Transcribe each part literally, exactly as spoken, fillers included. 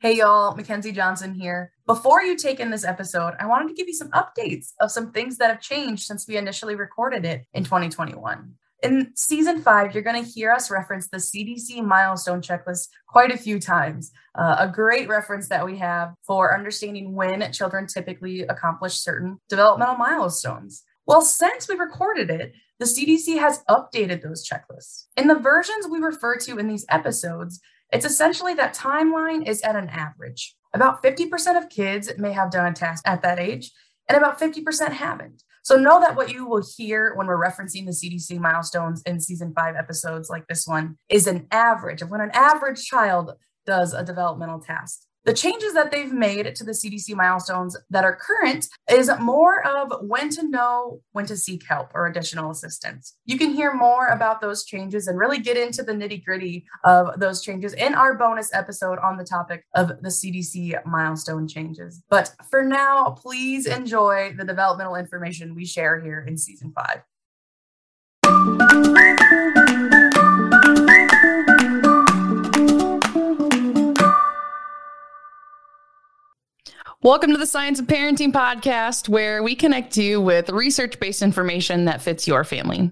Hey y'all, Mackenzie Johnson here. Before you take in this episode, I wanted to give you some updates of some things that have changed since we initially recorded it in twenty twenty-one. In season five, you're going to hear us reference the C D C milestone checklist quite a few times. Uh, a great reference that we have for understanding when children typically accomplish certain developmental milestones. Well, since we recorded it, the C D C has updated those checklists. In the versions we refer to in these episodes, it's essentially that timeline is at an average. About fifty percent of kids may have done a task at that age, and about fifty percent haven't. So know that what you will hear when we're referencing the C D C milestones in season five episodes like this one is an average of when an average child does a developmental task. The changes that they've made to the C D C milestones that are current is more of when to know when to seek help or additional assistance. You can hear more about those changes and really get into the nitty-gritty of those changes in our bonus episode on the topic of the C D C milestone changes. But for now, please enjoy the developmental information we share here in season five. Welcome to the Science of Parenting podcast, where we connect you with research-based information that fits your family.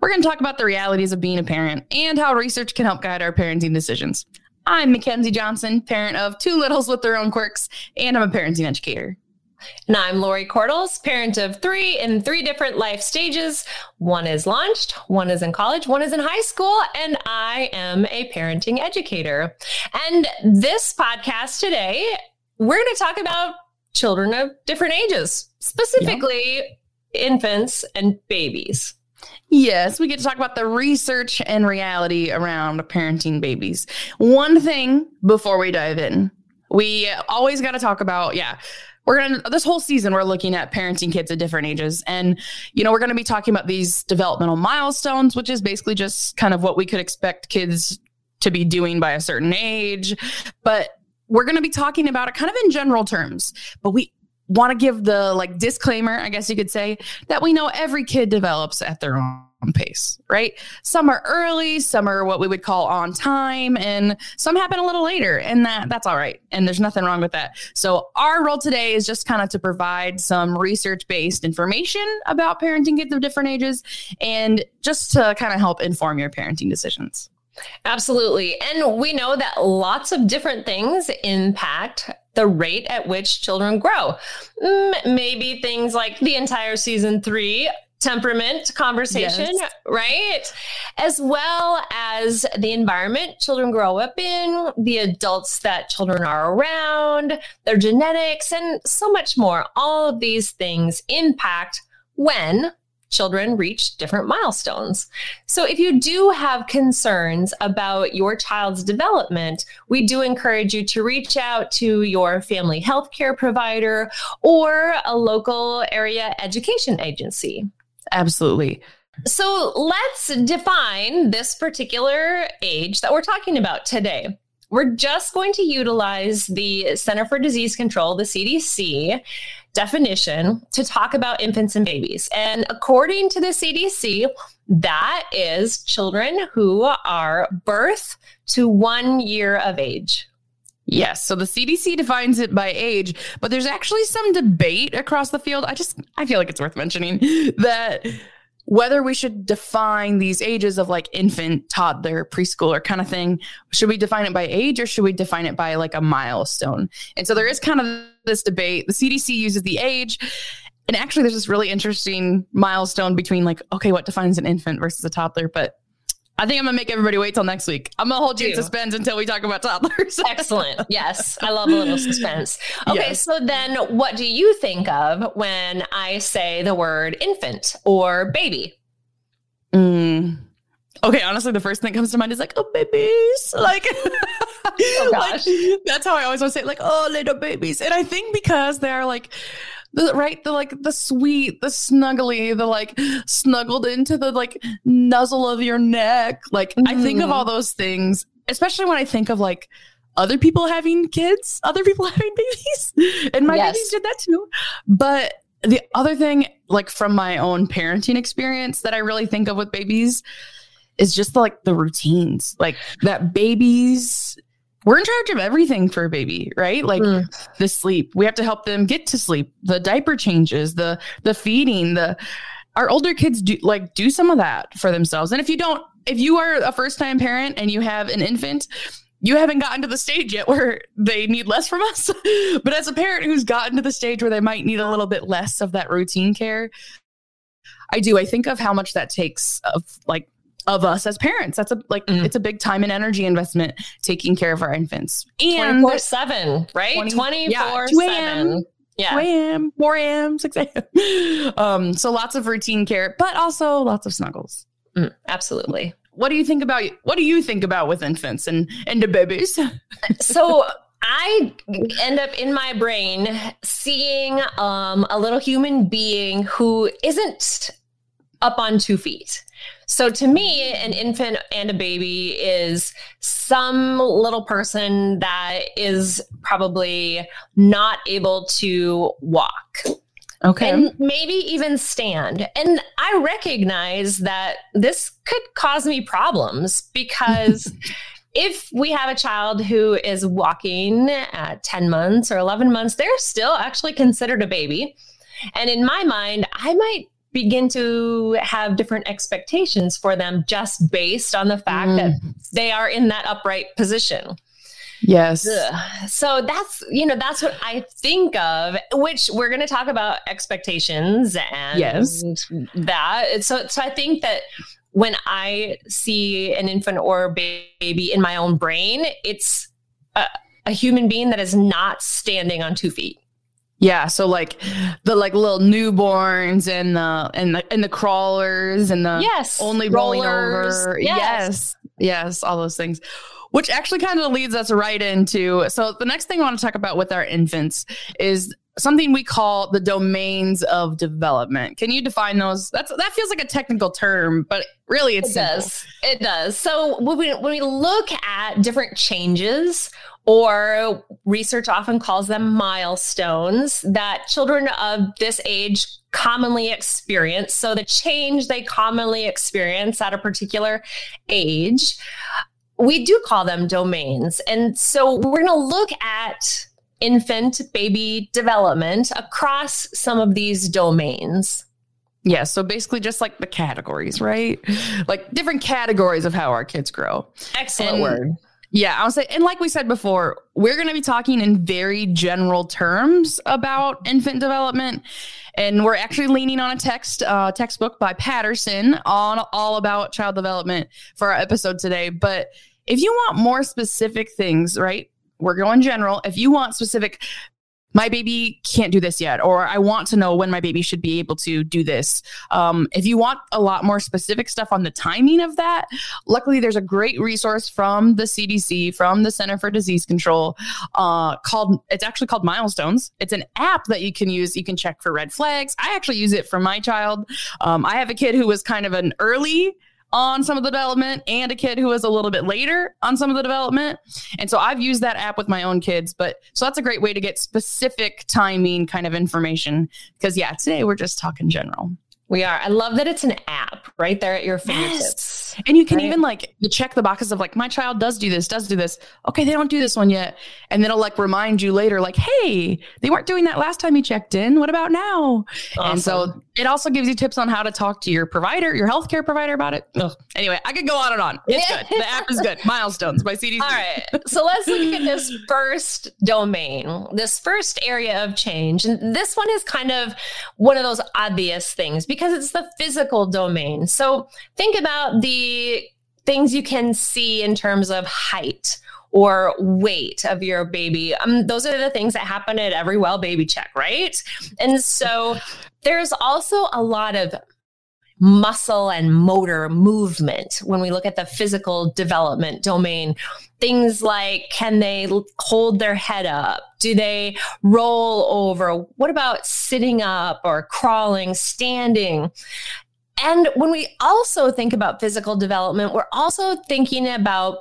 We're going to talk about the realities of being a parent and how research can help guide our parenting decisions. I'm Mackenzie Johnson, parent of two littles with their own quirks, and I'm a parenting educator. And I'm Lori Korthals, parent of three in three different life stages. One is launched, one is in college, one is in high school, and I am a parenting educator. And this podcast today, we're going to talk about children of different ages, specifically yep. infants and babies. Yes, we get to talk about the research and reality around parenting babies. One thing before we dive in, we always got to talk about, yeah, we're going to, this whole season, we're looking at parenting kids at different ages. And, you know, we're going to be talking about these developmental milestones, which is basically just kind of what we could expect kids to be doing by a certain age. But we're going to be talking about it kind of in general terms, but we want to give the like disclaimer, I guess you could say, that we know every kid develops at their own pace, right? Some are early, some are what we would call on time, and some happen a little later, and that that's all right. And there's nothing wrong with that. So our role today is just kind of to provide some research-based information about parenting kids of different ages and just to kind of help inform your parenting decisions. Absolutely. And we know that lots of different things impact the rate at which children grow. Maybe things like the entire season three temperament conversation, yes. right? As well as the environment children grow up in, the adults that children are around, their genetics, and so much more. All of these things impact when children reach different milestones. So if you do have concerns about your child's development, we do encourage you to reach out to your family healthcare provider or a local area education agency. Absolutely. So let's define this particular age that we're talking about today. We're just going to utilize the Center for Disease Control, the C D C, definition to talk about infants and babies. And according to the C D C, that is children who are birth to one year of age. Yes. So the C D C defines it by age, but there's actually some debate across the field. I just, I feel like it's worth mentioning that whether we should define these ages of like infant, toddler, preschooler kind of thing. Should we define it by age or should we define it by like a milestone? And so there is kind of this debate. The C D C uses the age. And actually there's this really interesting milestone between like, okay, what defines an infant versus a toddler? But I think I'm gonna make everybody wait till next week. I'm gonna hold you in suspense until we talk about toddlers. Excellent. Yes. I love a little suspense. Okay. Yes. So then what do you think of when I say the word infant or baby? Mm. Okay. Honestly, the first thing that comes to mind is like, oh, babies. Like, oh, gosh. Like that's how I always want to say it, like, oh, little babies. And I think because they're like, The, right, the like the sweet, the snuggly, the like snuggled into the like nuzzle of your neck. Like mm. I think of all those things, especially when I think of like other people having kids, other people having babies, and my yes. babies did that too. But the other thing, like from my own parenting experience, that I really think of with babies is just like the routines, like that babies we're in charge of everything for a baby, right? Like mm. the sleep, we have to help them get to sleep, the diaper changes, the, the feeding, the, our older kids do like do some of that for themselves. And if you don't, if you are a first time parent and you have an infant, you haven't gotten to the stage yet where they need less from us. But as a parent who's gotten to the stage where they might need a little bit less of that routine care, I do. I think of how much that takes of like of us as parents. That's a like mm. it's a big time and energy investment taking care of our infants. And twenty-four seven, right? twenty-four seven. Yeah. two a.m., four a.m., six a.m. Um, so lots of routine care, but also lots of snuggles. Mm, absolutely. What do you think about what do you think about with infants and, and the babies? So I end up in my brain seeing um, a little human being who isn't up on two feet. So to me, an infant and a baby is some little person that is probably not able to walk. Okay. And maybe even stand. And I recognize that this could cause me problems because if we have a child who is walking at ten months or eleven months, they're still actually considered a baby. And in my mind, I might begin to have different expectations for them just based on the fact mm. that they are in that upright position. Yes. Ugh. So that's, you know, that's what I think of, which we're going to talk about expectations and yes. that. So, so I think that when I see an infant or baby in my own brain, it's a, a human being that is not standing on two feet. Yeah. So like the like little newborns and the and the and the crawlers and the yes, only rollers, rolling over. Yes. yes. Yes. All those things, which actually kind of leads us right into. So the next thing I want to talk about with our infants is something we call the domains of development. Can you define those? That's that feels like a technical term, but really it's it simple. does. It does. So when we, when we look at different changes, or research often calls them milestones, that children of this age commonly experience. So the change they commonly experience at a particular age, we do call them domains. And so we're going to look at infant baby development across some of these domains. Yeah. So basically just like the categories, right? Like different categories of how our kids grow. Excellent and- word. Yeah, I would say, and like we said before, we're going to be talking in very general terms about infant development, and we're actually leaning on a text uh, textbook by Patterson on all about child development for our episode today. But if you want more specific things, right, we're going general. If you want specific, my baby can't do this yet, or I want to know when my baby should be able to do this. Um, if you want a lot more specific stuff on the timing of that, luckily there's a great resource from the C D C, from the Center for Disease Control, uh, called, it's actually called Milestones. It's an app that you can use. You can check for red flags. I actually use it for my child. Um, I have a kid who was kind of an early on some of the development and a kid who was a little bit later on some of the development. And so I've used that app with my own kids, but so that's a great way to get specific timing kind of information. Because yeah, today we're just talking general. We are. I love that it's an app right there at your fingertips. Yes. And you can right? even like, you check the boxes of like, my child does do this, does do this. Okay. They don't do this one yet. And then it'll like remind you later, like, hey, they weren't doing that last time you checked in. What about now? Awesome. And so it also gives you tips on how to talk to your provider, your healthcare provider about it. Ugh. Anyway, I could go on and on. It's good. The app is good. Milestones by C D C. All right. So let's look at this first domain, this first area of change. And this one is kind of one of those obvious things, because Because it's the physical domain. So think about the things you can see in terms of height or weight of your baby. Um, those are the things that happen at every well baby check, right? And so there's also a lot of muscle and motor movement when we look at the physical development domain. Things like, can they hold their head up? Do they roll over? What about sitting up or crawling, standing? And when we also think about physical development, we're also thinking about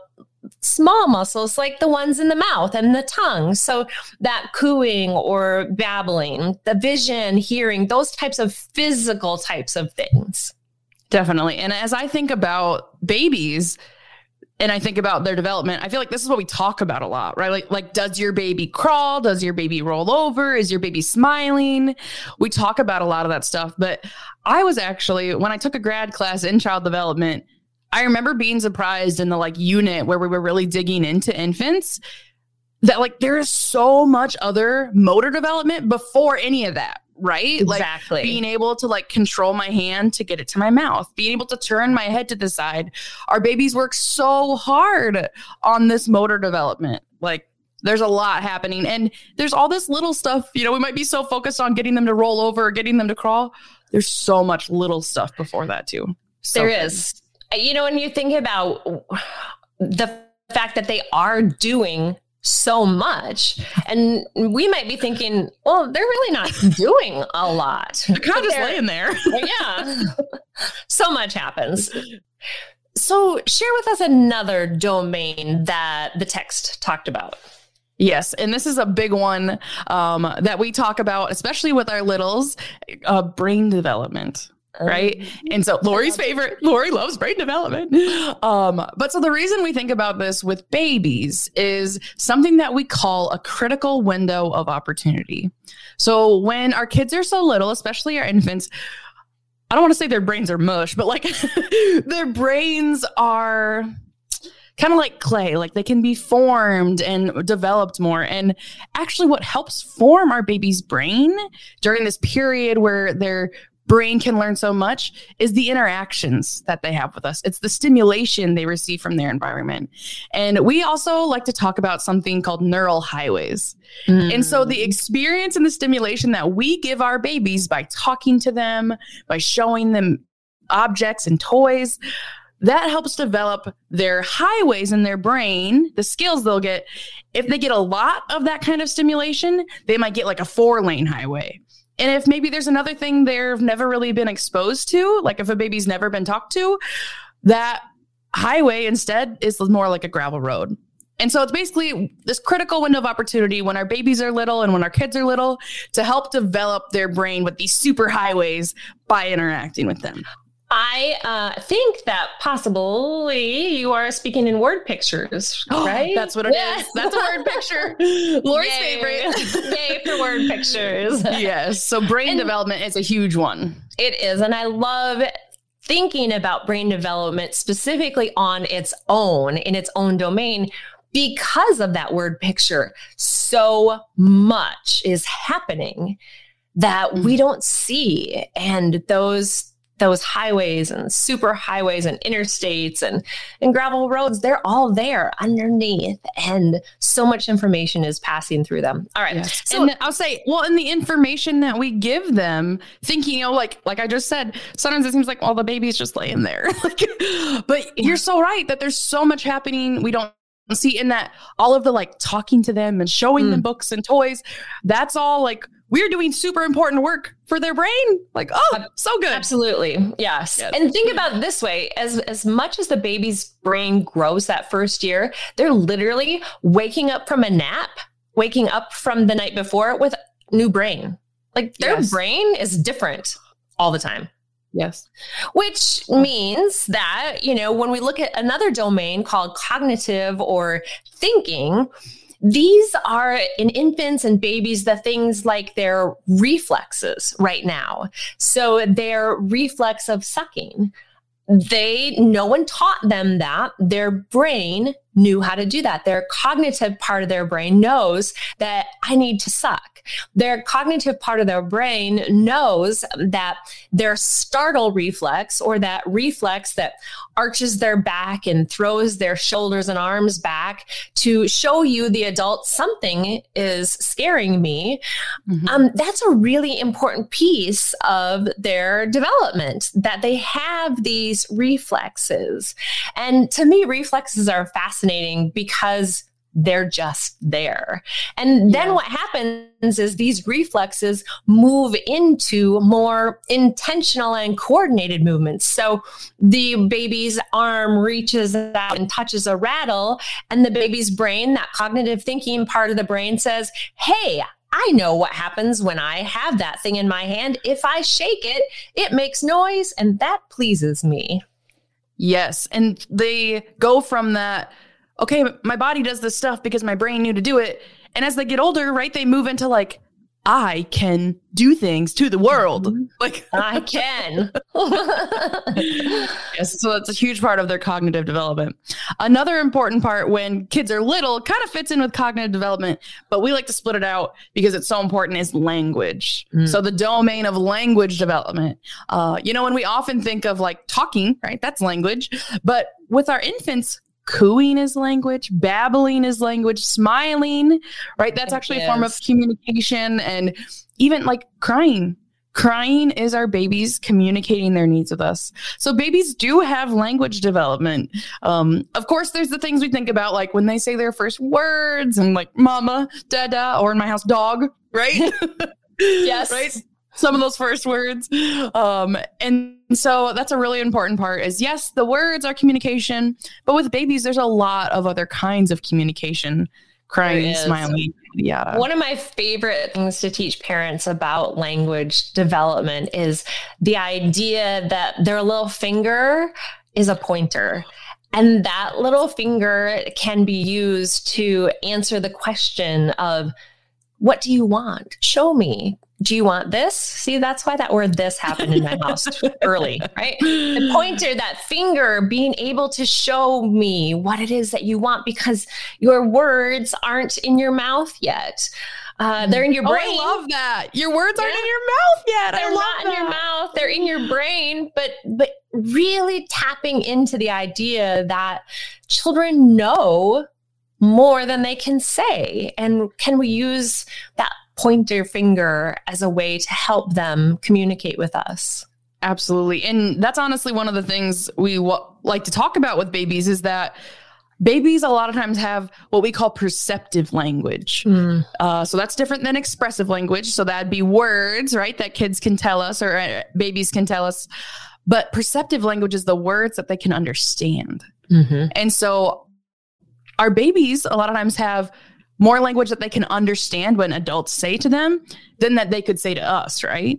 small muscles like the ones in the mouth and the tongue. So that cooing or babbling, the vision, hearing, those types of physical types of things. Definitely. And as I think about babies, and I think about their development, I feel like this is what we talk about a lot, right? Like, like, does your baby crawl? Does your baby roll over? Is your baby smiling? We talk about a lot of that stuff. But I was actually, when I took a grad class in child development, I remember being surprised in the like unit where we were really digging into infants that like there is so much other motor development before any of that. Right? Exactly. Like being able to like control my hand to get it to my mouth, being able to turn my head to the side. Our babies work so hard on this motor development. Like there's a lot happening and there's all this little stuff, you know, we might be so focused on getting them to roll over or getting them to crawl. There's so much little stuff before that too. So there fun. is, you know, when you think about the fact that they are doing so much. And we might be thinking, well, they're really not doing a lot. They're kind of just laying there. Yeah. So much happens. So share with us another domain that the text talked about. Yes. And this is a big one um, that we talk about, especially with our littles, uh, brain development. Right. And so Lori's favorite, Lori loves brain development. Um, but so the reason we think about this with babies is something that we call a critical window of opportunity. So when our kids are so little, especially our infants, I don't want to say their brains are mush, but like their brains are kind of like clay, like they can be formed and developed more. And actually what helps form our baby's brain during this period where they're brain can learn so much is the interactions that they have with us. It's the stimulation they receive from their environment. And we also like to talk about something called neural highways. Mm. And so the experience and the stimulation that we give our babies by talking to them, by showing them objects and toys, that helps develop their highways in their brain, the skills they'll get. If they get a lot of that kind of stimulation, they might get like a four lane highway. And if maybe there's another thing they've never really been exposed to, like if a baby's never been talked to, that highway instead is more like a gravel road. And so it's basically this critical window of opportunity when our babies are little and when our kids are little to help develop their brain with these super highways by interacting with them. I uh, think that possibly you are speaking in word pictures, right? Oh, that's what it yes. is. That's a word picture. Lori's Yay. favorite. Yay for word pictures. Yes. So brain and development is a huge one. It is. And I love thinking about brain development specifically on its own, in its own domain, because of that word picture. So much is happening that mm-hmm. we don't see. And those Those highways and super highways and interstates and, and gravel roads, they're all there underneath. And so much information is passing through them. All right. Yes. So and I'll say, well, in the information that we give them, thinking, you know, like, like I just said, sometimes it seems like, well, the baby's just laying there. Like, but you're so right that there's so much happening. We don't see in that all of the like talking to them and showing mm. them books and toys. That's all like, we're doing super important work for their brain. Like, oh, so good. Absolutely. Yes. yes. And think about it this way, as, as much as the baby's brain grows that first year, they're literally waking up from a nap, waking up from the night before with new brain. Like their yes. brain is different all the time. Yes. Which means that, you know, when we look at another domain called cognitive or thinking, these are in infants and babies, the things like their reflexes right now. So their reflex of sucking, they, no one taught them that. Their brain knew how to do that. Their cognitive part of their brain knows that I need to suck. Their cognitive part of their brain knows that their startle reflex or that reflex that arches their back and throws their shoulders and arms back to show you, the adult, something is scaring me. Mm-hmm. Um, that's a really important piece of their development, that they have these reflexes. And to me, reflexes are fascinating because they're just there. And then yeah. what happens is these reflexes move into more intentional and coordinated movements. So the baby's arm reaches out and touches a rattle, and the baby's brain, that cognitive thinking part of the brain, says, hey, I know what happens when I have that thing in my hand. If I shake it, it makes noise, and that pleases me. Yes. And they go from that, okay, my body does this stuff because my brain knew to do it. And as they get older, right, they move into like, I can do things to the world. Mm-hmm. Like I can. Yes, so that's a huge part of their cognitive development. Another important part when kids are little, kind of fits in with cognitive development, but we like to split it out because it's so important, is language. Mm. So the domain of language development. Uh, you know, when we often think of like talking, right? That's language. But with our infants, cooing is language, babbling is language, smiling, right? That's actually a form of communication. And even like crying. Crying is our babies communicating their needs with us. So babies do have language development. Um, of course, there's the things we think about, like when they say their first words and like mama, dada, or in my house, dog, right? Yes. Right? Some of those first words. Um, and so that's a really important part is, yes, the words are communication, but with babies, there's a lot of other kinds of communication, crying, smiling. Yeah. One of my favorite things to teach parents about language development is the idea that their little finger is a pointer. And that little finger can be used to answer the question of, what do you want? Show me. Do you want this? See, that's why that word this happened in my house early, right? The pointer, that finger being able to show me what it is that you want because your words aren't in your mouth yet. Uh, they're in your brain. Oh, I love that. Your words aren't yeah. in your mouth yet. They're I love not that. in your mouth. They're in your brain. But but really tapping into the idea that children know more than they can say. And can we use that pointer finger as a way to help them communicate with us? Absolutely. And that's honestly one of the things we w- like to talk about with babies is that babies a lot of times have what we call perceptive language. Mm. Uh, so that's different than expressive language. So that'd be words, right? That kids can tell us or uh, babies can tell us. But perceptive language is the words that they can understand. Mm-hmm. And so our babies a lot of times have more language that they can understand when adults say to them than that they could say to us, right?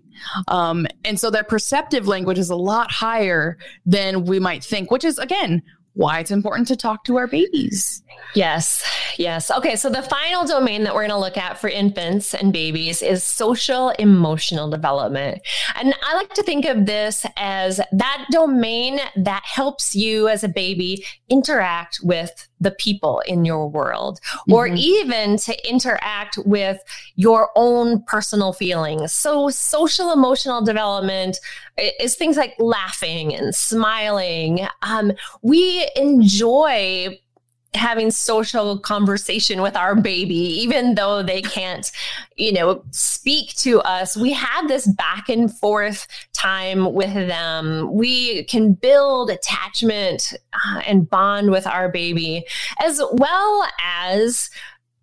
Um, and so their perceptive language is a lot higher than we might think, which is, again, why it's important to talk to our babies. Yes, yes. Okay, so the final domain that we're going to look at for infants and babies is social emotional development. And I like to think of this as that domain that helps you as a baby interact with the people in your world, or mm-hmm. even to interact with your own personal feelings. So social emotional development is things like laughing and smiling. Um, we enjoy having social conversation with our baby, even though they can't, you know, speak to us. We have this back and forth time with them. We can build attachment uh, and bond with our baby, as well as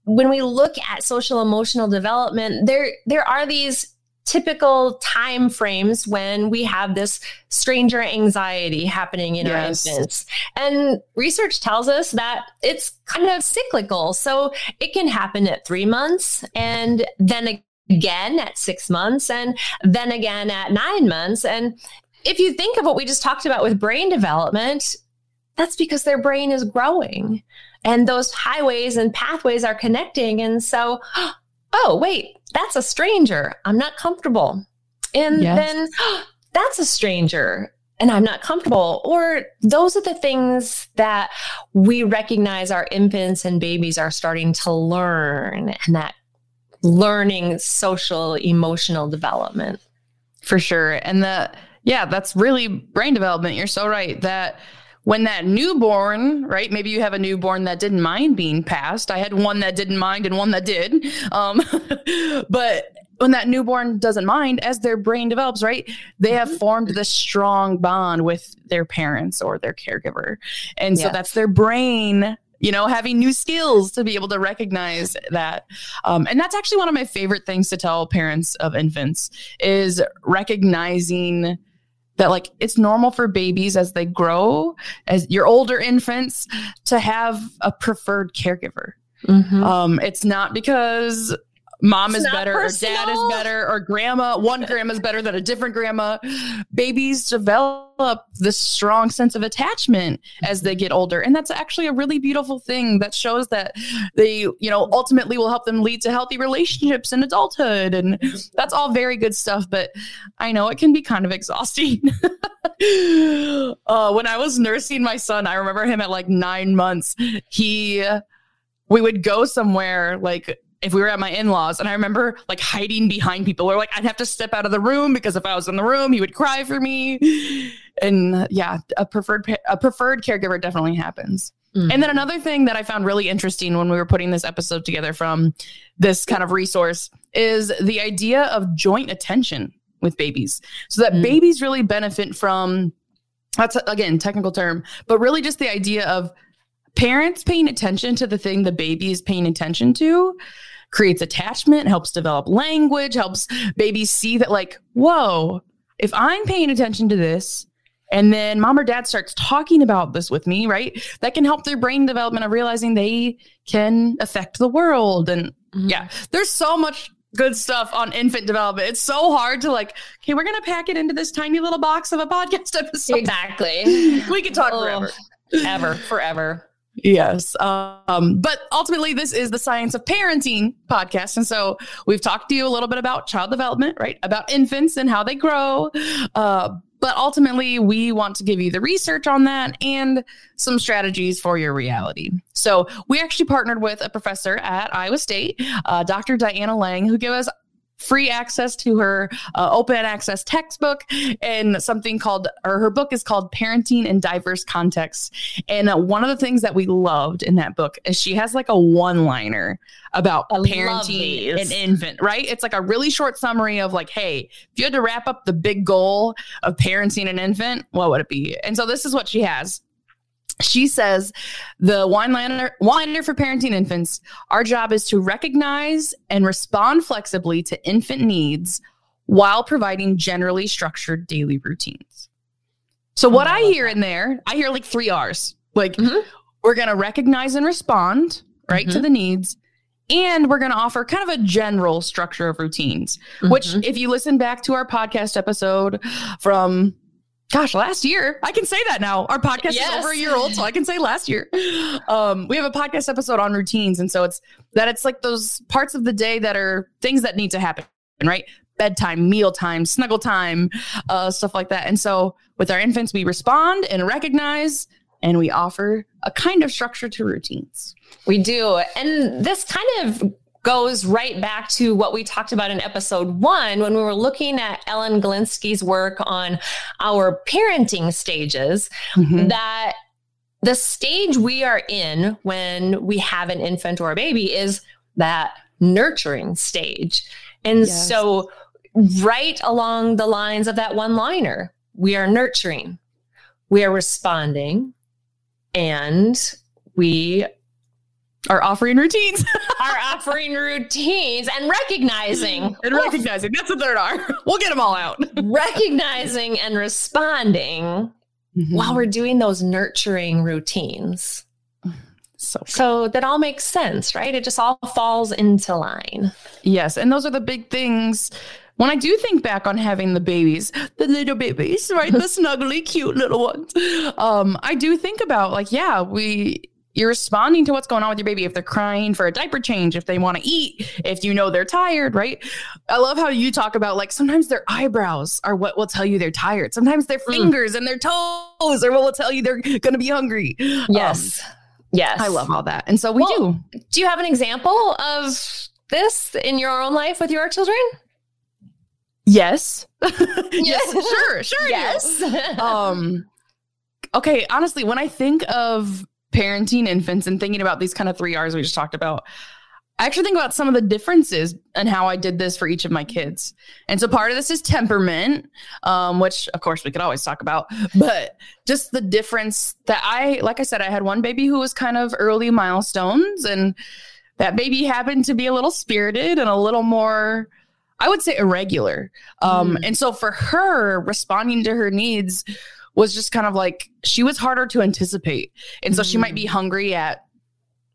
when we look at social emotional development, there, there are these typical time frames when we have this stranger anxiety happening in yes. our infants. And research tells us that it's kind of cyclical. So it can happen at three months and then again at six months and then again at nine months. And if you think of what we just talked about with brain development, that's because their brain is growing and those highways and pathways are connecting. And so, oh, wait, that's a stranger. I'm not comfortable. And yes. then oh, that's a stranger and I'm not comfortable. Or those are the things that we recognize our infants and babies are starting to learn, and that learning social emotional development. For sure. And the, yeah, that's really brain development. You're so right that when that newborn, right? Maybe you have a newborn that didn't mind being passed. I had one that didn't mind and one that did. Um, but when that newborn doesn't mind, as their brain develops, right? They have formed this strong bond with their parents or their caregiver. And yes. so that's their brain, you know, having new skills to be able to recognize that. Um, and that's actually one of my favorite things to tell parents of infants is recognizing that like it's normal for babies as they grow, as your older infants, to have a preferred caregiver. Mm-hmm. Um, it's not because mom is better personal. Or dad is better or grandma. One grandma is better than a different grandma. Babies develop this strong sense of attachment as they get older. And that's actually a really beautiful thing that shows that they, you know, ultimately will help them lead to healthy relationships in adulthood. And that's all very good stuff. But I know it can be kind of exhausting. uh, when I was nursing my son, I remember him at like nine months. He, we would go somewhere like if we were at my in-laws, and I remember like hiding behind people, or like I'd have to step out of the room because if I was in the room, he would cry for me. And yeah, a preferred a preferred caregiver definitely happens. Mm-hmm. And then another thing that I found really interesting when we were putting this episode together from this kind of resource is the idea of joint attention with babies, so that mm-hmm. babies really benefit from, that's again technical term, but really just the idea of parents paying attention to the thing the baby is paying attention to creates attachment, helps develop language, helps babies see that like, whoa, if I'm paying attention to this and then mom or dad starts talking about this with me, right? That can help their brain development of realizing they can affect the world. And mm-hmm. yeah, there's so much good stuff on infant development. It's so hard to like, okay, we're going to pack it into this tiny little box of a podcast episode. Exactly. We could talk oh, forever. Ever, forever. Yes. Um, but ultimately, this is the Science of Parenting podcast. And so we've talked to you a little bit about child development, right? About infants and how they grow. Uh, but ultimately, we want to give you the research on that and some strategies for your reality. So we actually partnered with a professor at Iowa State, uh, Doctor Diana Lang, who gave us free access to her uh, open access textbook and something called, or her book is called Parenting in Diverse Contexts. And uh, one of the things that we loved in that book is she has like a one-liner about I parenting an infant, right? It's like a really short summary of like, hey, if you had to wrap up the big goal of parenting an infant, what would it be? And so this is what she has. She says, the one-liner, one-liner for parenting infants, our job is to recognize and respond flexibly to infant needs while providing generally structured daily routines. So what oh, I, I hear that. in there, I hear like three R's. Like, mm-hmm. we're going to recognize and respond, right, mm-hmm. to the needs. And we're going to offer kind of a general structure of routines, mm-hmm. which if you listen back to our podcast episode from... Gosh, last year. I can say that now. Our podcast yes. is over a year old, so I can say last year. Um, we have a podcast episode on routines. And so it's that it's like those parts of the day that are things that need to happen, right? Bedtime, mealtime, snuggle time, uh, stuff like that. And so with our infants, we respond and recognize, and we offer a kind of structure to routines. We do. And this kind of goes right back to what we talked about in episode one, when we were looking at Ellen Galinsky's work on our parenting stages, mm-hmm. that the stage we are in when we have an infant or a baby is that nurturing stage. And yes. so right along the lines of that one-liner, we are nurturing, we are responding, and we Are offering routines. Are offering routines and recognizing. And recognizing. That's the third R. We'll get them all out. Recognizing and responding mm-hmm. while we're doing those nurturing routines. So, so that all makes sense, right? It just all falls into line. Yes. And those are the big things. When I do think back on having the babies, the little babies, right? The snuggly, cute little ones. Um, I do think about like, yeah, we... You're responding to what's going on with your baby. If they're crying for a diaper change, if they want to eat, if you know they're tired, right? I love how you talk about like sometimes their eyebrows are what will tell you they're tired. Sometimes their fingers mm. and their toes are what will tell you they're going to be hungry. Yes. Um, yes. I love all that. And so we well, do. Do you have an example of this in your own life with your children? Yes. yes. yes. Sure. Sure. Yes. yes. um, okay. Honestly, when I think of parenting infants and thinking about these kind of three R's we just talked about, I actually think about some of the differences and how I did this for each of my kids. And so part of this is temperament, um, which of course we could always talk about, but just the difference that I, like I said, I had one baby who was kind of early milestones, and that baby happened to be a little spirited and a little more, I would say, irregular. Um, mm. And so for her, responding to her needs was just kind of like, she was harder to anticipate. And so she might be hungry at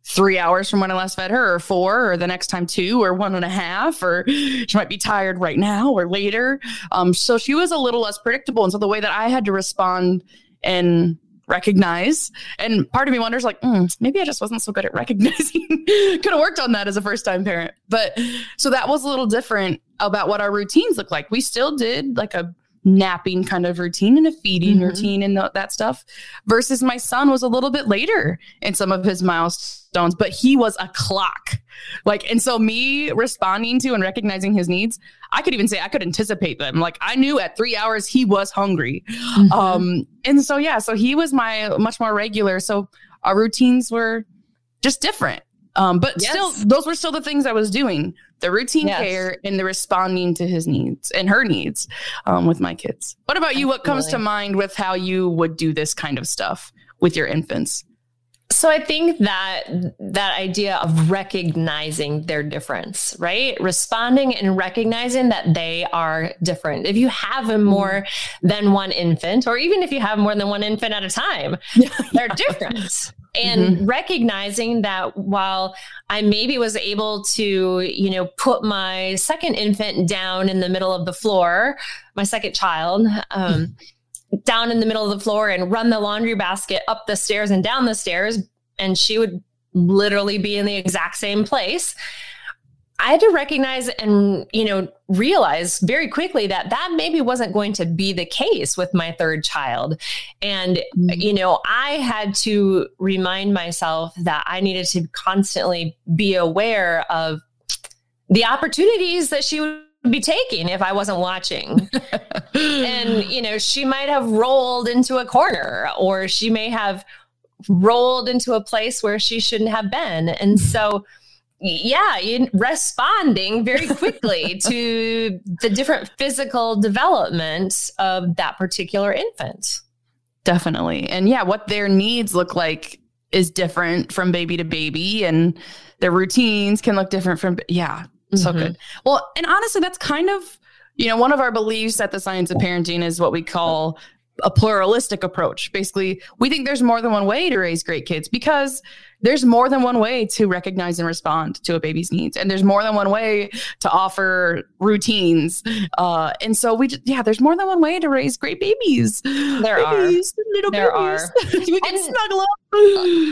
three hours from when I last fed her, or four, or the next time two, or one and a half, or she might be tired right now or later. Um, so she was a little less predictable. And so the way that I had to respond and recognize, and part of me wonders like, mm, maybe I just wasn't so good at recognizing. Could have worked on that as a first time parent. But so that was a little different about what our routines look like. We still did like a napping kind of routine and a feeding mm-hmm. routine and th- that stuff versus my son was a little bit later in some of his milestones, but he was a clock. Like, and so me responding to and recognizing his needs, I could even say I could anticipate them. Like I knew at three hours he was hungry. Mm-hmm. Um, and so, yeah, so he was my much more regular. So our routines were just different. Um, but yes. still, those were still the things I was doing, the routine yes. care and the responding to his needs and her needs um, with my kids. What about you? Absolutely. What comes to mind with how you would do this kind of stuff with your infants? So I think that that idea of recognizing their difference, right? Responding and recognizing that they are different. If you have a more than one infant, or even if you have more than one infant at a time, they're different. And mm-hmm. recognizing that while I maybe was able to, you know, put my second infant down in the middle of the floor, my second child, um, down in the middle of the floor and run the laundry basket up the stairs and down the stairs, and she would literally be in the exact same place. I had to recognize and, you know, realize very quickly that that maybe wasn't going to be the case with my third child. And, mm-hmm. you know, I had to remind myself that I needed to constantly be aware of the opportunities that she would be taking if I wasn't watching. And, you know, she might have rolled into a corner, or she may have rolled into a place where she shouldn't have been. And so yeah, in responding very quickly to the different physical developments of that particular infant. Definitely. And yeah, what their needs look like is different from baby to baby, and their routines can look different from, yeah, so mm-hmm. good. Well, and honestly, that's kind of, you know, one of our beliefs at the Science of Parenting is what we call a pluralistic approach. Basically, we think there's more than one way to raise great kids because there's more than one way to recognize and respond to a baby's needs. And there's more than one way to offer routines. Uh, and so we, just, yeah, there's more than one way to raise great babies. There babies, are. Little there babies. Are. We can and, snuggle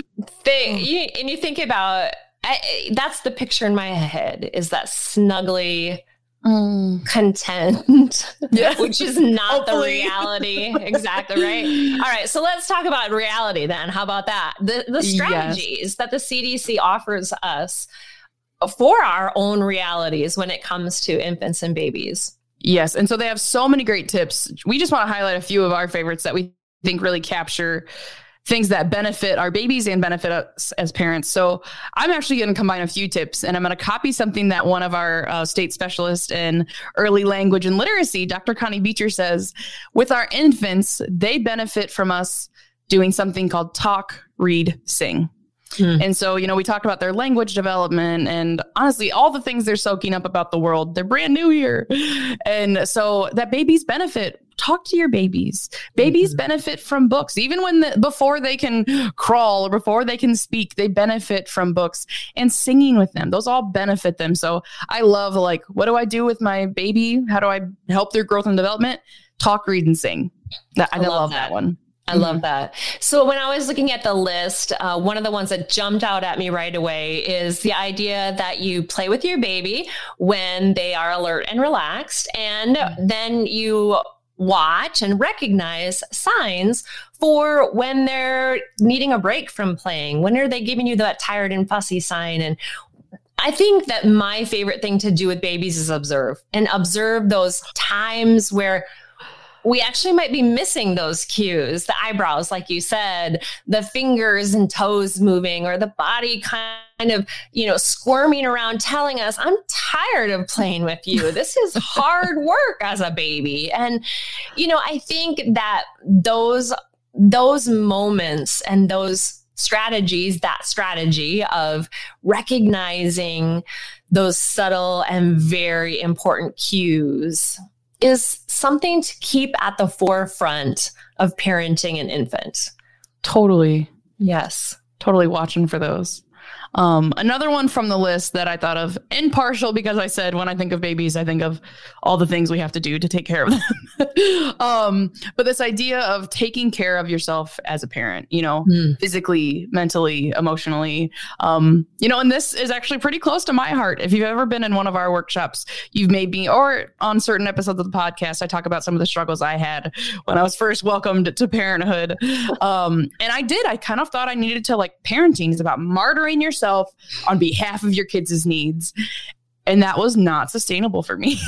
up. They, you, and you think about, I, that's the picture in my head, is that snuggly, Mm. content, yes. which is not Hopefully. The reality. Exactly, right? All right, so let's talk about reality then. How about that? The, the strategies yes. that the C D C offers us for our own realities when it comes to infants and babies. Yes, and so they have so many great tips. We just want to highlight a few of our favorites that we think really capture things that benefit our babies and benefit us as parents. So I'm actually going to combine a few tips, and I'm going to copy something that one of our uh, state specialists in early language and literacy, Doctor Connie Beecher, says. With our infants, they benefit from us doing something called talk, read, sing. Hmm. And so, you know, we talked about their language development and honestly, all the things they're soaking up about the world. They're brand new here. And so that babies benefit. Talk to your babies. Babies mm-hmm. benefit from books. Even when the, before they can crawl or before they can speak, they benefit from books and singing with them. Those all benefit them. So I love, like, what do I do with my baby? How do I help their growth and development? Talk, read, and sing. That, I, I love, love that. that one. I mm-hmm. love that. So when I was looking at the list, uh, one of the ones that jumped out at me right away is the idea that you play with your baby when they are alert and relaxed, and mm-hmm. then you watch and recognize signs for when they're needing a break from playing. When are they giving you that tired and fussy sign? And I think that my favorite thing to do with babies is observe and observe those times where we actually might be missing those cues, the eyebrows, like you said, the fingers and toes moving, or the body kind of, you know, squirming around telling us, I'm tired of playing with you. This is hard work as a baby. And, you know, I think that those, those moments and those strategies, that strategy of recognizing those subtle and very important cues is something to keep at the forefront of parenting an infant. Totally. Yes. Totally watching for those. Um, another one from the list that I thought of, in partial because I said when I think of babies, I think of all the things we have to do to take care of them. um, but this idea of taking care of yourself as a parent, you know, mm. physically, mentally, emotionally, um, you know, and this is actually pretty close to my heart. If you've ever been in one of our workshops, you've made me, or on certain episodes of the podcast, I talk about some of the struggles I had when I was first welcomed to parenthood. Um, and I did, I kind of thought I needed to, like, parenting is about martyring yourself on behalf of your kids' needs. And that was not sustainable for me,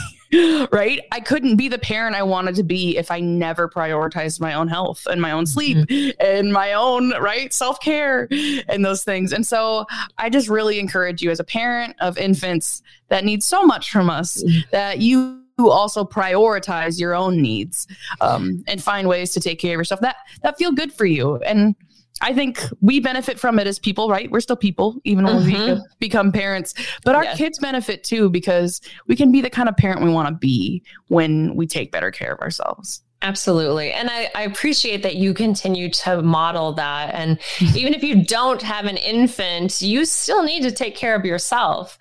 right? I couldn't be the parent I wanted to be if I never prioritized my own health and my own sleep mm-hmm. and my own, right, self-care and those things. And so I just really encourage you, as a parent of infants that need so much from us, that you also prioritize your own needs um, and find ways to take care of yourself that, that feel good for you. And I think we benefit from it as people, right? We're still people, even when mm-hmm. we become parents. But our yes. kids benefit too, because we can be the kind of parent we want to be when we take better care of ourselves. Absolutely. And I, I appreciate that you continue to model that. And even if you don't have an infant, you still need to take care of yourself.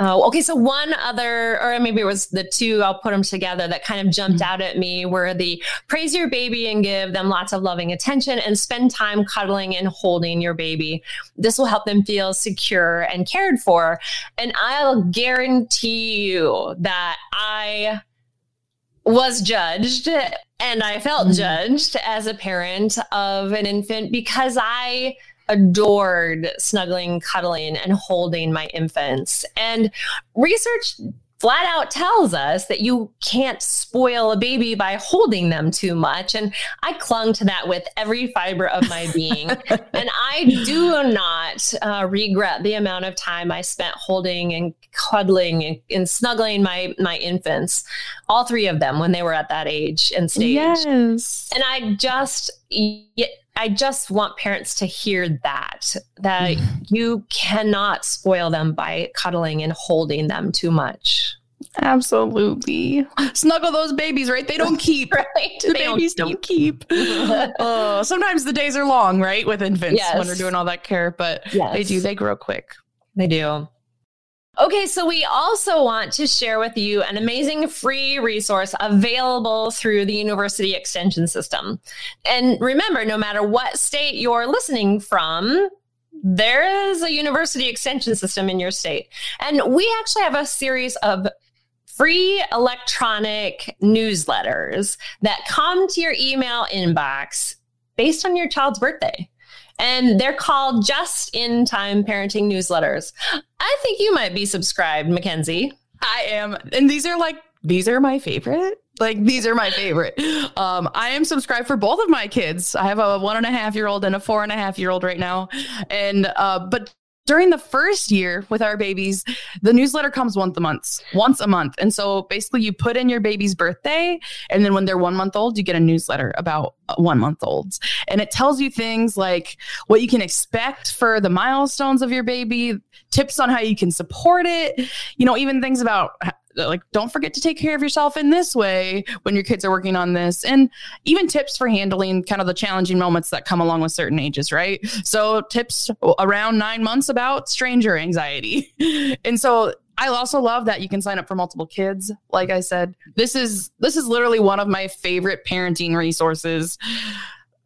Uh, okay, so one other, or maybe it was the two, I'll put them together, that kind of jumped mm-hmm. out at me were the praise your baby and give them lots of loving attention, and spend time cuddling and holding your baby. This will help them feel secure and cared for. And I'll guarantee you that I was judged, and I felt mm-hmm. judged as a parent of an infant, because I adored snuggling, cuddling, and holding my infants. And research flat out tells us that you can't spoil a baby by holding them too much. And I clung to that with every fiber of my being. And I do not uh, regret the amount of time I spent holding and cuddling and, and snuggling my, my infants, all three of them, when they were at that age and stage. Yes. And I just... I just want parents to hear that, that mm. you cannot spoil them by cuddling and holding them too much. Absolutely. Snuggle those babies, right? They don't keep. Right? The they babies don't, don't keep. uh, sometimes the days are long, right? With infants yes. when we're doing all that care, but yes. they do, they grow quick. They do. Okay, so we also want to share with you an amazing free resource available through the University Extension System. And remember, no matter what state you're listening from, there is a University Extension System in your state. And we actually have a series of free electronic newsletters that come to your email inbox based on your child's birthday. And they're called Just In Time Parenting Newsletters. I think you might be subscribed, Mackenzie. I am. And these are like, these are my favorite. Like, these are my favorite. Um, I am subscribed for both of my kids. I have a one and a half year old and a four and a half year old right now. And, uh, but during the first year with our babies, the newsletter comes once a month, once a month. And so basically you put in your baby's birthday, and then when they're one month old, you get a newsletter about one month olds. And it tells you things like what you can expect for the milestones of your baby, tips on how you can support it, you know, even things about like, don't forget to take care of yourself in this way when your kids are working on this, and even tips for handling kind of the challenging moments that come along with certain ages, right? So tips around nine months about stranger anxiety. And so I also love that you can sign up for multiple kids. Like I said, this is, this is literally one of my favorite parenting resources,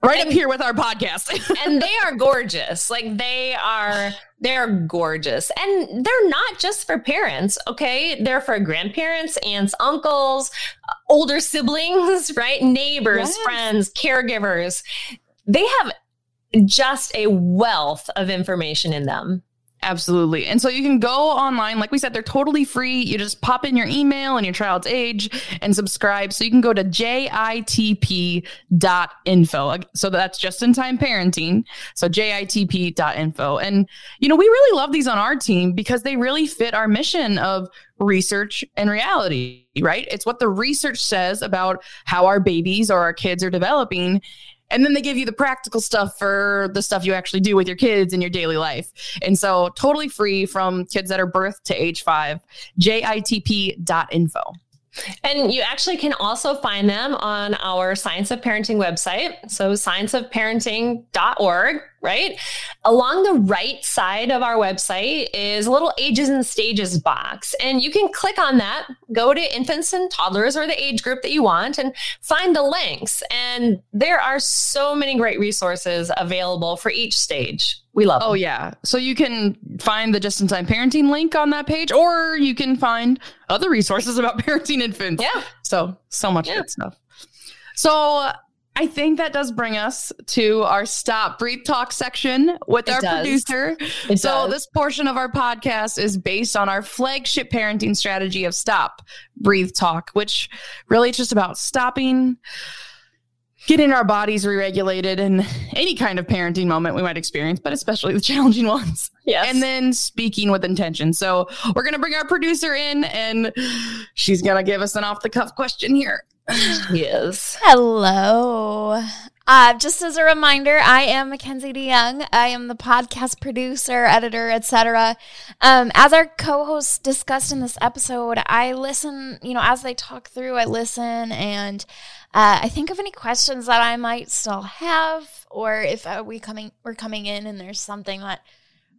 right? And up here with our podcast. And they are gorgeous. Like, they are, they're gorgeous. And they're not just for parents, okay? They're for grandparents, aunts, uncles, older siblings, right? Neighbors, yes. friends, caregivers. They have just a wealth of information in them. Absolutely. And so you can go online. Like we said, they're totally free. You just pop in your email and your child's age and subscribe. So you can go to J I T P dot info. So that's Just In Time Parenting. So J I T P dot info. And, you know, we really love these on our team because they really fit our mission of research and reality, right? It's what the research says about how our babies or our kids are developing. And then they give you the practical stuff for the stuff you actually do with your kids in your daily life. And so totally free from kids that are birth to age five, J I T P dot info. And you actually can also find them on our Science of Parenting website. So science of parenting dot org. right? Along the right side of our website is a little ages and stages box. And you can click on that, go to infants and toddlers or the age group that you want and find the links. And there are so many great resources available for each stage. We love them. Oh, yeah. So you can find the just-in-time parenting link on that page, or you can find other resources about parenting infants. Yeah. So, so much yeah. good stuff. So I think that does bring us to our Stop, Breathe, Talk section with it our does. producer. It so does. This portion of our podcast is based on our flagship parenting strategy of Stop, Breathe, Talk, which really is just about stopping, getting our bodies re-regulated in any kind of parenting moment we might experience, but especially the challenging ones. Yes. And then speaking with intention. So we're going to bring our producer in, and she's going to give us an off-the-cuff question here. Yes. Hello. Uh, just as a reminder, I am Mackenzie DeYoung. I am the podcast producer, editor, et cetera. Um, as our co-hosts discussed in this episode, I listen, you know, as they talk through, I listen and uh, I think of any questions that I might still have, or if uh, we coming, we're coming in and there's something that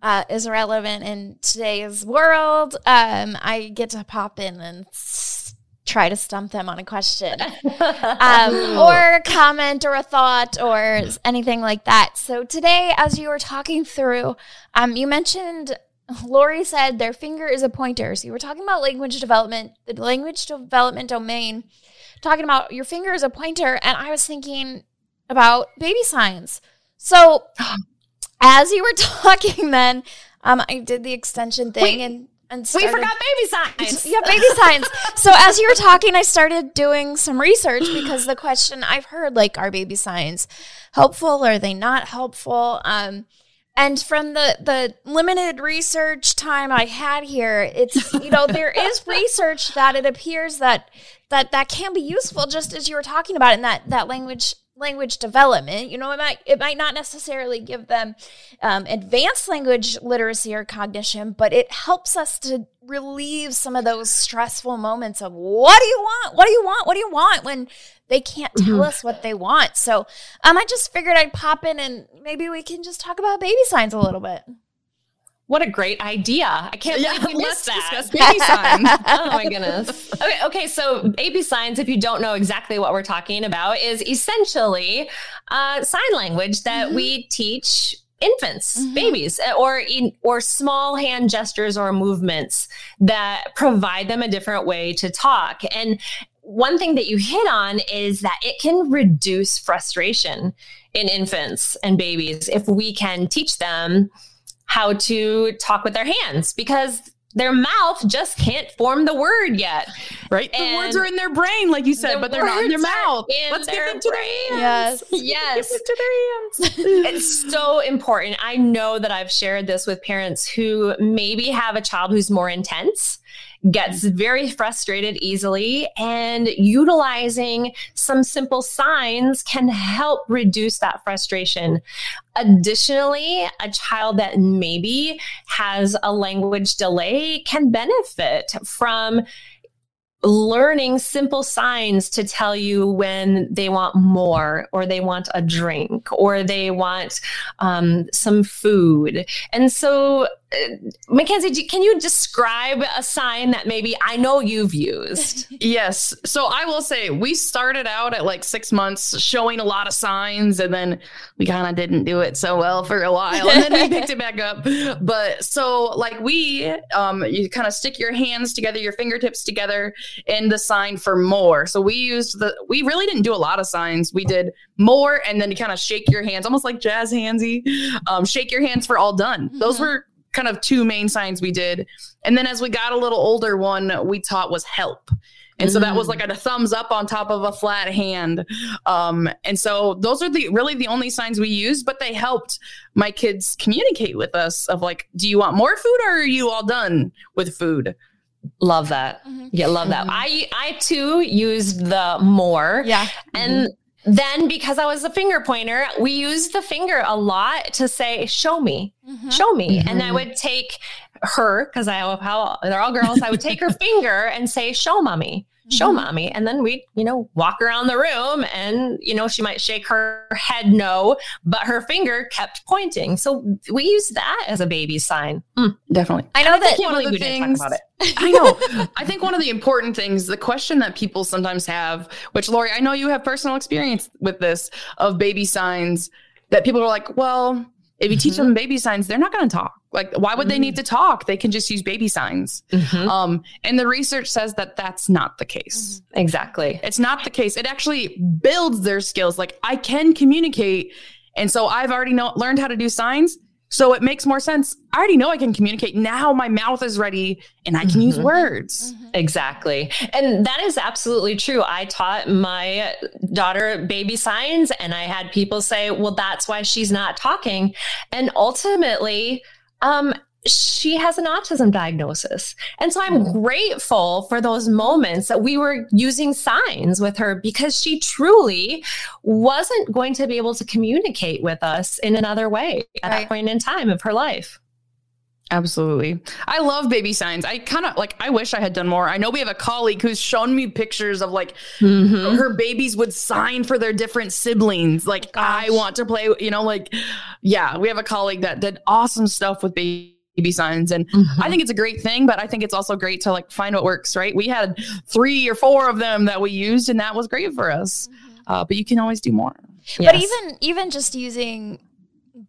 uh, is relevant in today's world, um, I get to pop in and s- try to stump them on a question um, or a comment or a thought or anything like that. So today, as you were talking through, um, you mentioned, Lori said their finger is a pointer. So you were talking about language development, the language development domain, talking about your finger is a pointer. And I was thinking about baby signs. So as you were talking then, um, I did the extension thing. Wait. and And started, we forgot baby signs. Yeah, baby signs. So as you were talking, I started doing some research because the question I've heard, like, are baby signs helpful? Are they not helpful? Um, and from the, the limited research time I had here, it's, you know, there is research that it appears that that, that can be useful, just as you were talking about in that, that language language development. You know, it might it might not necessarily give them um, advanced language literacy or cognition, but it helps us to relieve some of those stressful moments of what do you want? What do you want? What do you want? When they can't tell mm-hmm. us what they want. So um, I just figured I'd pop in and maybe we can just talk about baby signs a little bit. What a great idea. I can't believe yeah, we missed that. Let's discuss baby signs. Oh, my goodness. Okay, okay, so baby signs, if you don't know exactly what we're talking about, is essentially uh, sign language that mm-hmm. we teach infants, mm-hmm. babies, or or small hand gestures or movements that provide them a different way to talk. And one thing that you hit on is that it can reduce frustration in infants and babies if we can teach them how to talk with their hands, because their mouth just can't form the word yet. Right. And the words are in their brain, like you said, the but they're not in their mouth. In Let's their give them to brain. Their hands. Yes. Yes. Give them to their hands. It's so important. I know that I've shared this with parents who maybe have a child who's more intense, gets very frustrated easily, and utilizing some simple signs can help reduce that frustration. Additionally, a child that maybe has a language delay can benefit from learning simple signs to tell you when they want more, or they want a drink, or they want um, some food. And so, uh, Mackenzie, can you describe a sign that maybe I know you've used? Yes. So I will say we started out at like six months showing a lot of signs, and then we kind of didn't do it so well for a while, and then we picked it back up. But so like we, um, you kind of stick your hands together, your fingertips together, and the sign for more. So we used the, we really didn't do a lot of signs. We did more, and then you kind of shake your hands, almost like jazz handsy, um, shake your hands for all done. Mm-hmm. Those were kind of two main signs we did. And then as we got a little older, one we taught was help. And mm-hmm. so that was like a thumbs up on top of a flat hand. Um, and so those are the really the only signs we used, but they helped my kids communicate with us of like, do you want more food, or are you all done with food? Love that. Mm-hmm. Yeah, love that. Mm-hmm. I, I too used the more. Yeah. And mm-hmm. then because I was a finger pointer, we used the finger a lot to say, show me, mm-hmm. show me. Mm-hmm. And I would take her, because I, how they're all girls, I would take her finger and say, show mommy, show mommy. And then we, you know, walk around the room and, you know, she might shake her head no, but her finger kept pointing. So we use that as a baby sign. Mm. Definitely. I know I that one of the we things, didn't talk about it. I know. I think one of the important things, the question that people sometimes have, which Lori, I know you have personal experience with this, of baby signs, that people are like, well, if you teach them baby signs, they're not going to talk. Like, why would they need to talk? They can just use baby signs. Mm-hmm. Um, and the research says that that's not the case. Exactly. It's not the case. It actually builds their skills. Like, I can communicate. And so I've already know, learned how to do signs. So it makes more sense. I already know I can communicate. Now my mouth is ready and I can use words. Mm-hmm. Exactly. And that is absolutely true. I taught my daughter baby signs and I had people say, well, that's why she's not talking. And ultimately, um, she has an autism diagnosis. And so I'm grateful for those moments that we were using signs with her, because she truly wasn't going to be able to communicate with us in another way at that point in time of her life. Absolutely. I love baby signs. I kind of like, I wish I had done more. I know we have a colleague who's shown me pictures of like her babies would sign for their different siblings. Like, oh, I want to play, you know, like, yeah, we have a colleague that did awesome stuff with baby baby signs. And I think it's a great thing, but I think it's also great to like find what works, right? We had three or four of them that we used and that was great for us. Mm-hmm. Uh, but you can always do more. Yes. But even, even just using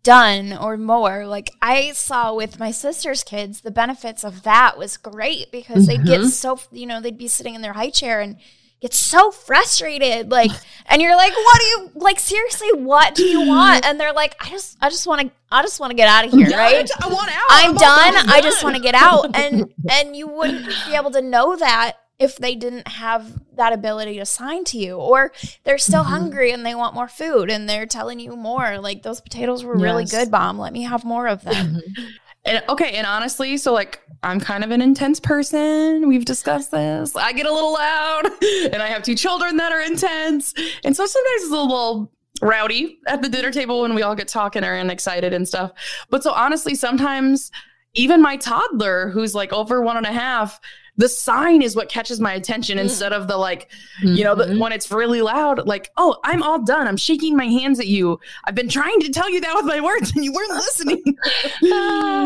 done or more, like I saw with my sister's kids, the benefits of that was great, because they'd get so, you know, they'd be sitting in their high chair and get so frustrated. Like, and you're like, what do you, like, seriously, what do you want? And they're like, I just, I just want to, I just want to get out of here. Yeah, right. I want out. I'm, I'm done. done. I just want to get out. And, and you wouldn't be able to know that if they didn't have that ability to sign to you, or they're still hungry and they want more food and they're telling you more, like, those potatoes were really good, Mom. Let me have more of them. And okay. And honestly, so like, I'm kind of an intense person. We've discussed this. I get a little loud and I have two children that are intense. And so sometimes it's a little rowdy at the dinner table when we all get talking and excited and stuff. But so honestly, sometimes even my toddler, who's like over one and a half, the sign is what catches my attention instead of the, like, you know, the, when it's really loud, like, oh, I'm all done. I'm shaking my hands at you. I've been trying to tell you that with my words and you weren't listening. uh,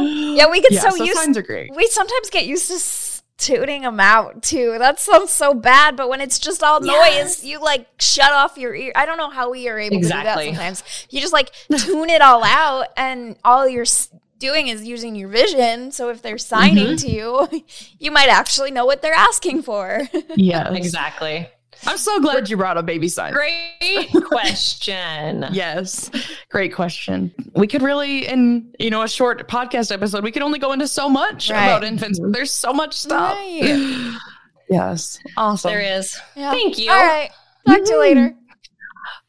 yeah, we get yeah, so, so used. Signs are great. We sometimes get used to s- tuning them out too. That sounds so bad. But when it's just all noise, you like shut off your ear. I don't know how we are able to do that sometimes. You just like tune it all out, and all your s- doing is using your vision. So if they're signing to you, you might actually know what they're asking for. Yeah, exactly. I'm so glad you brought up baby signs. Great question. Yes. Great question. We could really, in, you know, a short podcast episode, we could only go into so much about infants. There's so much stuff. Right. Yes. Awesome. There is. Yeah. Thank you. All right. Talk to you later.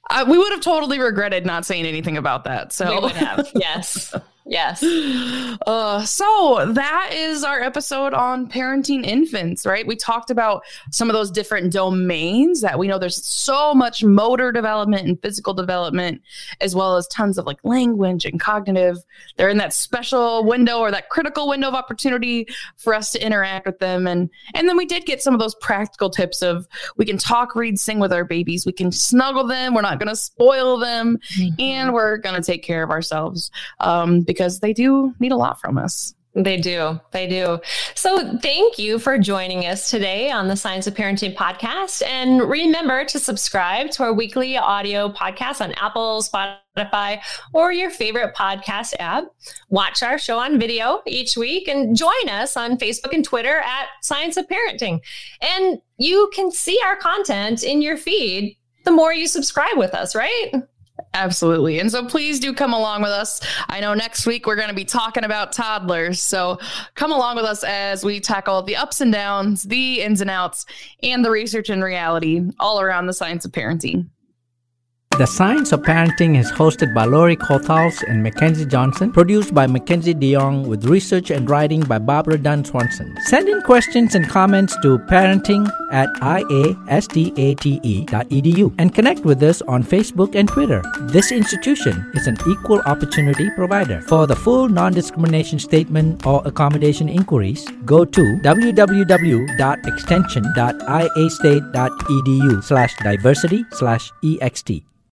Uh, we would have totally regretted not saying anything about that. So we would have. Yes. Yes. Uh, so that is our episode on parenting infants, right? We talked about some of those different domains that we know there's so much motor development and physical development, as well as tons of like language and cognitive. They're in that special window or that critical window of opportunity for us to interact with them. And, and then we did get some of those practical tips of we can talk, read, sing with our babies. We can snuggle them. We're not going to spoil them, and we're going to take care of ourselves. Um, because they do need a lot from us. They do. They do. So thank you for joining us today on the Science of Parenting podcast. And remember to subscribe to our weekly audio podcast on Apple, Spotify, or your favorite podcast app. Watch our show on video each week and join us on Facebook and Twitter at Science of Parenting. And you can see our content in your feed the more you subscribe with us, right? Absolutely. And so please do come along with us. I know next week we're going to be talking about toddlers. So come along with us as we tackle the ups and downs, the ins and outs, and the research and reality all around the science of parenting. The Science of Parenting is hosted by Lori Korthals and Mackenzie Johnson, produced by Mackenzie DeYoung, with research and writing by Barbara Dunn-Swanson. Send in questions and comments to parenting at i a s t a t e dot e d u and connect with us on Facebook and Twitter. This institution is an equal opportunity provider. For the full non-discrimination statement or accommodation inquiries, go to w w w dot extension dot i a state dot e d u slash diversity slash e x t.